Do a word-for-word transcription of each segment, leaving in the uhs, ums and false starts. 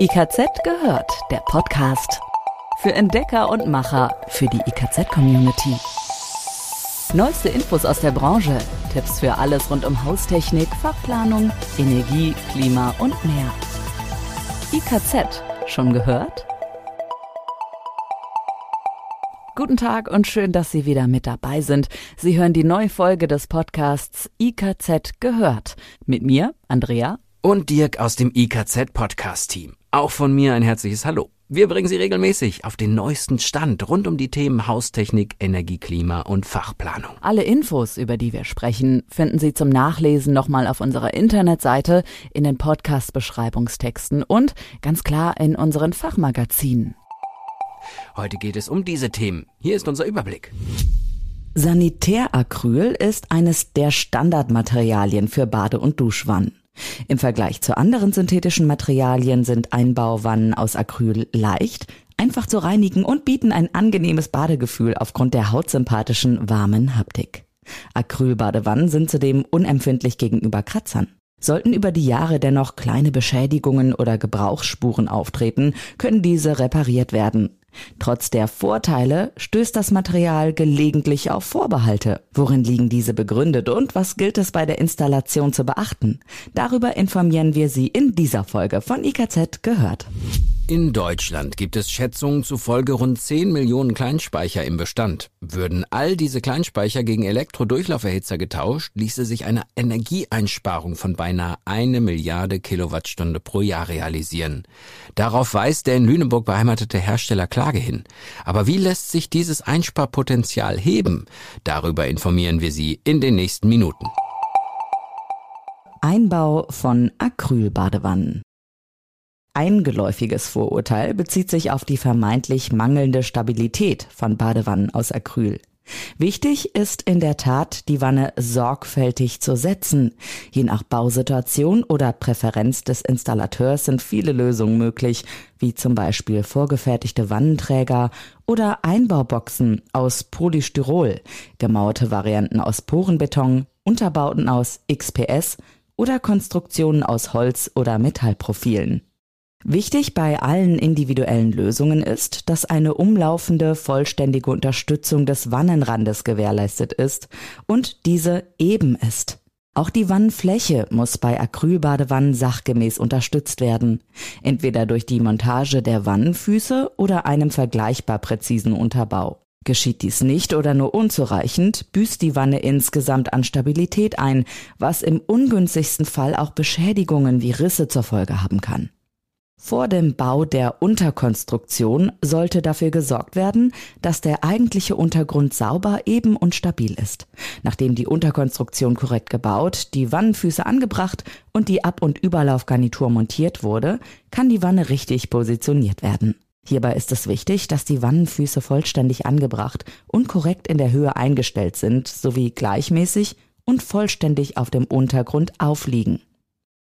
I K Z gehört, der Podcast. Für Entdecker und Macher, für die I K Z-Community. Neueste Infos aus der Branche, Tipps für alles rund um Haustechnik, Fachplanung, Energie, Klima und mehr. I K Z, schon gehört? Guten Tag und schön, dass Sie wieder mit dabei sind. Sie hören die neue Folge des Podcasts I K Z gehört. Mit mir, Andrea. Und Dirk aus dem I K Z-Podcast-Team. Auch von mir ein herzliches Hallo. Wir bringen Sie regelmäßig auf den neuesten Stand rund um die Themen Haustechnik, Energie, Klima und Fachplanung. Alle Infos, über die wir sprechen, finden Sie zum Nachlesen nochmal auf unserer Internetseite, in den Podcast-Beschreibungstexten und ganz klar in unseren Fachmagazinen. Heute geht es um diese Themen. Hier ist unser Überblick. Sanitäracryl ist eines der Standardmaterialien für Bade- und Duschwannen. Im Vergleich zu anderen synthetischen Materialien sind Einbauwannen aus Acryl leicht, einfach zu reinigen und bieten ein angenehmes Badegefühl aufgrund der hautsympathischen, warmen Haptik. Acrylbadewannen sind zudem unempfindlich gegenüber Kratzern. Sollten über die Jahre dennoch kleine Beschädigungen oder Gebrauchsspuren auftreten, können diese repariert werden. Trotz der Vorteile stößt das Material gelegentlich auf Vorbehalte. Worin liegen diese begründet und was gilt es bei der Installation zu beachten? Darüber informieren wir Sie in dieser Folge von I K Z gehört. In Deutschland gibt es Schätzungen zufolge rund zehn Millionen Kleinspeicher im Bestand. Würden all diese Kleinspeicher gegen Elektrodurchlauferhitzer getauscht, ließe sich eine Energieeinsparung von beinahe eine Milliarde Kilowattstunde pro Jahr realisieren. Darauf weist der in Lüneburg beheimatete Hersteller CLAGE hin. Aber wie lässt sich dieses Einsparpotenzial heben? Darüber informieren wir Sie in den nächsten Minuten. Einbau von Acrylbadewannen. Ein geläufiges Vorurteil bezieht sich auf die vermeintlich mangelnde Stabilität von Badewannen aus Acryl. Wichtig ist in der Tat, die Wanne sorgfältig zu setzen. Je nach Bausituation oder Präferenz des Installateurs sind viele Lösungen möglich, wie zum Beispiel vorgefertigte Wannenträger oder Einbauboxen aus Polystyrol, gemauerte Varianten aus Porenbeton, Unterbauten aus X P S oder Konstruktionen aus Holz- oder Metallprofilen. Wichtig bei allen individuellen Lösungen ist, dass eine umlaufende, vollständige Unterstützung des Wannenrandes gewährleistet ist und diese eben ist. Auch die Wannenfläche muss bei Acrylbadewannen sachgemäß unterstützt werden, entweder durch die Montage der Wannenfüße oder einem vergleichbar präzisen Unterbau. Geschieht dies nicht oder nur unzureichend, büßt die Wanne insgesamt an Stabilität ein, was im ungünstigsten Fall auch Beschädigungen wie Risse zur Folge haben kann. Vor dem Bau der Unterkonstruktion sollte dafür gesorgt werden, dass der eigentliche Untergrund sauber, eben und stabil ist. Nachdem die Unterkonstruktion korrekt gebaut, die Wannenfüße angebracht und die Ab- und Überlaufgarnitur montiert wurde, kann die Wanne richtig positioniert werden. Hierbei ist es wichtig, dass die Wannenfüße vollständig angebracht und korrekt in der Höhe eingestellt sind, sowie gleichmäßig und vollständig auf dem Untergrund aufliegen.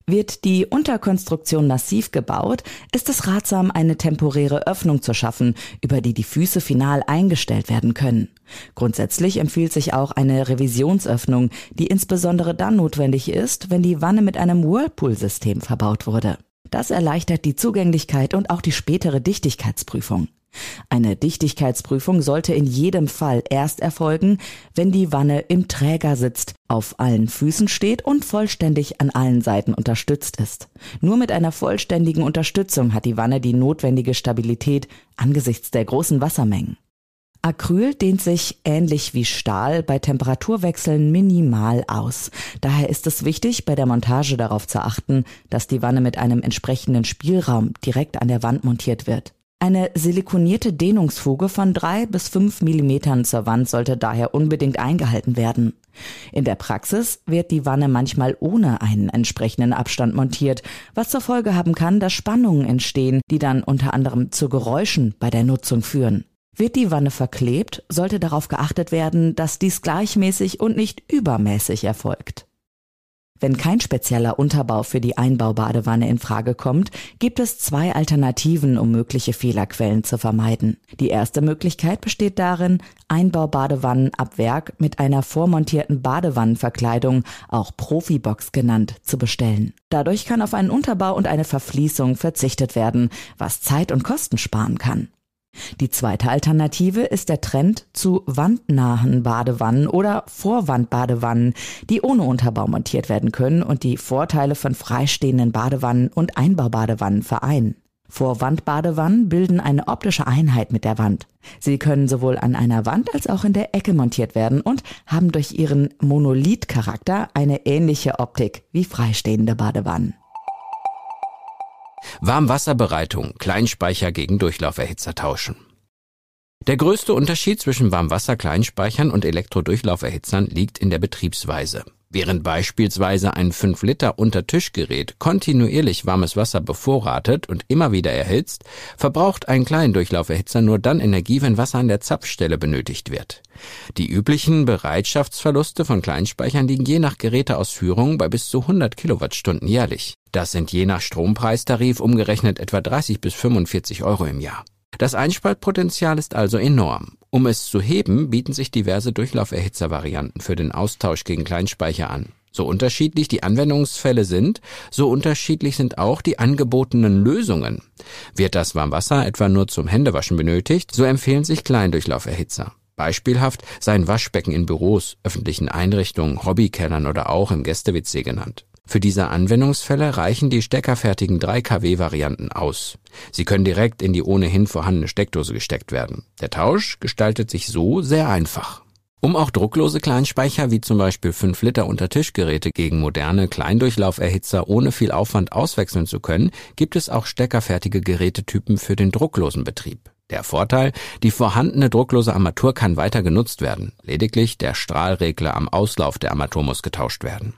Wird die Unterkonstruktion massiv gebaut, ist es ratsam, eine temporäre Öffnung zu schaffen, über die die Füße final eingestellt werden können. Grundsätzlich empfiehlt sich auch eine Revisionsöffnung, die insbesondere dann notwendig ist, wenn die Wanne mit einem Whirlpool-System verbaut wurde. Das erleichtert die Zugänglichkeit und auch die spätere Dichtigkeitsprüfung. Eine Dichtigkeitsprüfung sollte in jedem Fall erst erfolgen, wenn die Wanne im Träger sitzt, auf allen Füßen steht und vollständig an allen Seiten unterstützt ist. Nur mit einer vollständigen Unterstützung hat die Wanne die notwendige Stabilität angesichts der großen Wassermengen. Acryl dehnt sich ähnlich wie Stahl bei Temperaturwechseln minimal aus. Daher ist es wichtig, bei der Montage darauf zu achten, dass die Wanne mit einem entsprechenden Spielraum direkt an der Wand montiert wird. Eine silikonierte Dehnungsfuge von drei bis fünf Millimetern zur Wand sollte daher unbedingt eingehalten werden. In der Praxis wird die Wanne manchmal ohne einen entsprechenden Abstand montiert, was zur Folge haben kann, dass Spannungen entstehen, die dann unter anderem zu Geräuschen bei der Nutzung führen. Wird die Wanne verklebt, sollte darauf geachtet werden, dass dies gleichmäßig und nicht übermäßig erfolgt. Wenn kein spezieller Unterbau für die Einbaubadewanne in Frage kommt, gibt es zwei Alternativen, um mögliche Fehlerquellen zu vermeiden. Die erste Möglichkeit besteht darin, Einbaubadewannen ab Werk mit einer vormontierten Badewannenverkleidung, auch Profibox genannt, zu bestellen. Dadurch kann auf einen Unterbau und eine Verfließung verzichtet werden, was Zeit und Kosten sparen kann. Die zweite Alternative ist der Trend zu wandnahen Badewannen oder Vorwandbadewannen, die ohne Unterbau montiert werden können und die Vorteile von freistehenden Badewannen und Einbaubadewannen vereinen. Vorwandbadewannen bilden eine optische Einheit mit der Wand. Sie können sowohl an einer Wand als auch in der Ecke montiert werden und haben durch ihren Monolithcharakter eine ähnliche Optik wie freistehende Badewannen. Warmwasserbereitung, Kleinspeicher gegen Durchlauferhitzer tauschen. Der größte Unterschied zwischen Warmwasser-Kleinspeichern und Elektrodurchlauferhitzern liegt in der Betriebsweise. Während beispielsweise ein fünf Liter Untertischgerät kontinuierlich warmes Wasser bevorratet und immer wieder erhitzt, verbraucht ein Kleindurchlauferhitzer nur dann Energie, wenn Wasser an der Zapfstelle benötigt wird. Die üblichen Bereitschaftsverluste von Kleinspeichern liegen je nach Geräteausführung bei bis zu hundert Kilowattstunden jährlich. Das sind je nach Strompreistarif umgerechnet etwa dreißig bis fünfundvierzig Euro im Jahr. Das Einsparpotenzial ist also enorm. Um es zu heben, bieten sich diverse Durchlauferhitzervarianten für den Austausch gegen Kleinspeicher an. So unterschiedlich die Anwendungsfälle sind, so unterschiedlich sind auch die angebotenen Lösungen. Wird das Warmwasser etwa nur zum Händewaschen benötigt, so empfehlen sich Kleindurchlauferhitzer. Beispielhaft seien Waschbecken in Büros, öffentlichen Einrichtungen, Hobbykellern oder auch im Gäste-W C genannt. Für diese Anwendungsfälle reichen die steckerfertigen drei Kilowatt-Varianten aus. Sie können direkt in die ohnehin vorhandene Steckdose gesteckt werden. Der Tausch gestaltet sich so sehr einfach. Um auch drucklose Kleinspeicher wie zum Beispiel fünf Liter Untertischgeräte gegen moderne Kleindurchlauferhitzer ohne viel Aufwand auswechseln zu können, gibt es auch steckerfertige Gerätetypen für den drucklosen Betrieb. Der Vorteil, die vorhandene drucklose Armatur kann weiter genutzt werden. Lediglich der Strahlregler am Auslauf der Armatur muss getauscht werden.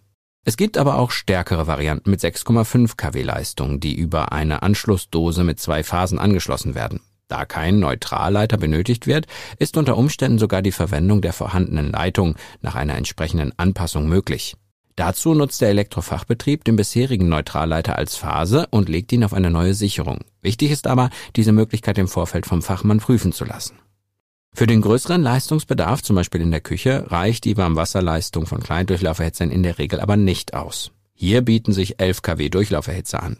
Es gibt aber auch stärkere Varianten mit sechs Komma fünf Kilowatt Leistung, die über eine Anschlussdose mit zwei Phasen angeschlossen werden. Da kein Neutralleiter benötigt wird, ist unter Umständen sogar die Verwendung der vorhandenen Leitung nach einer entsprechenden Anpassung möglich. Dazu nutzt der Elektrofachbetrieb den bisherigen Neutralleiter als Phase und legt ihn auf eine neue Sicherung. Wichtig ist aber, diese Möglichkeit im Vorfeld vom Fachmann prüfen zu lassen. Für den größeren Leistungsbedarf, zum Beispiel in der Küche, reicht die Warmwasserleistung von Kleindurchlauferhitzern in der Regel aber nicht aus. Hier bieten sich elf Kilowatt Durchlauferhitzer an.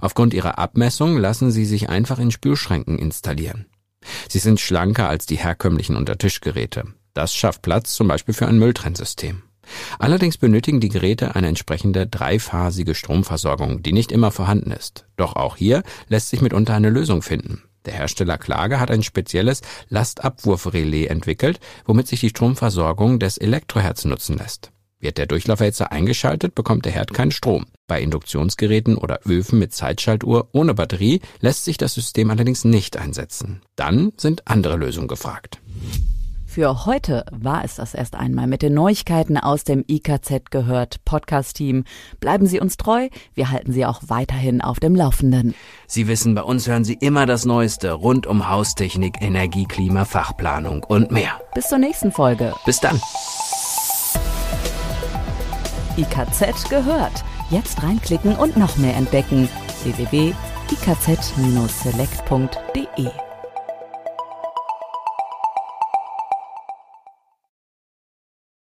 Aufgrund ihrer Abmessung lassen sie sich einfach in Spülschränken installieren. Sie sind schlanker als die herkömmlichen Untertischgeräte. Das schafft Platz zum Beispiel für ein Mülltrennsystem. Allerdings benötigen die Geräte eine entsprechende dreiphasige Stromversorgung, die nicht immer vorhanden ist. Doch auch hier lässt sich mitunter eine Lösung finden. Der Hersteller CLAGE hat ein spezielles Lastabwurfrelais entwickelt, womit sich die Stromversorgung des Elektroherds nutzen lässt. Wird der Durchlauferhitzer eingeschaltet, bekommt der Herd keinen Strom. Bei Induktionsgeräten oder Öfen mit Zeitschaltuhr ohne Batterie lässt sich das System allerdings nicht einsetzen. Dann sind andere Lösungen gefragt. Für heute war es das erst einmal mit den Neuigkeiten aus dem I K Z gehört Podcast-Team. Bleiben Sie uns treu, wir halten Sie auch weiterhin auf dem Laufenden. Sie wissen, bei uns hören Sie immer das Neueste rund um Haustechnik, Energie, Klima, Fachplanung und mehr. Bis zur nächsten Folge. Bis dann. I K Z gehört. Jetzt reinklicken und noch mehr entdecken. w w w Punkt i k z Bindestrich select Punkt d e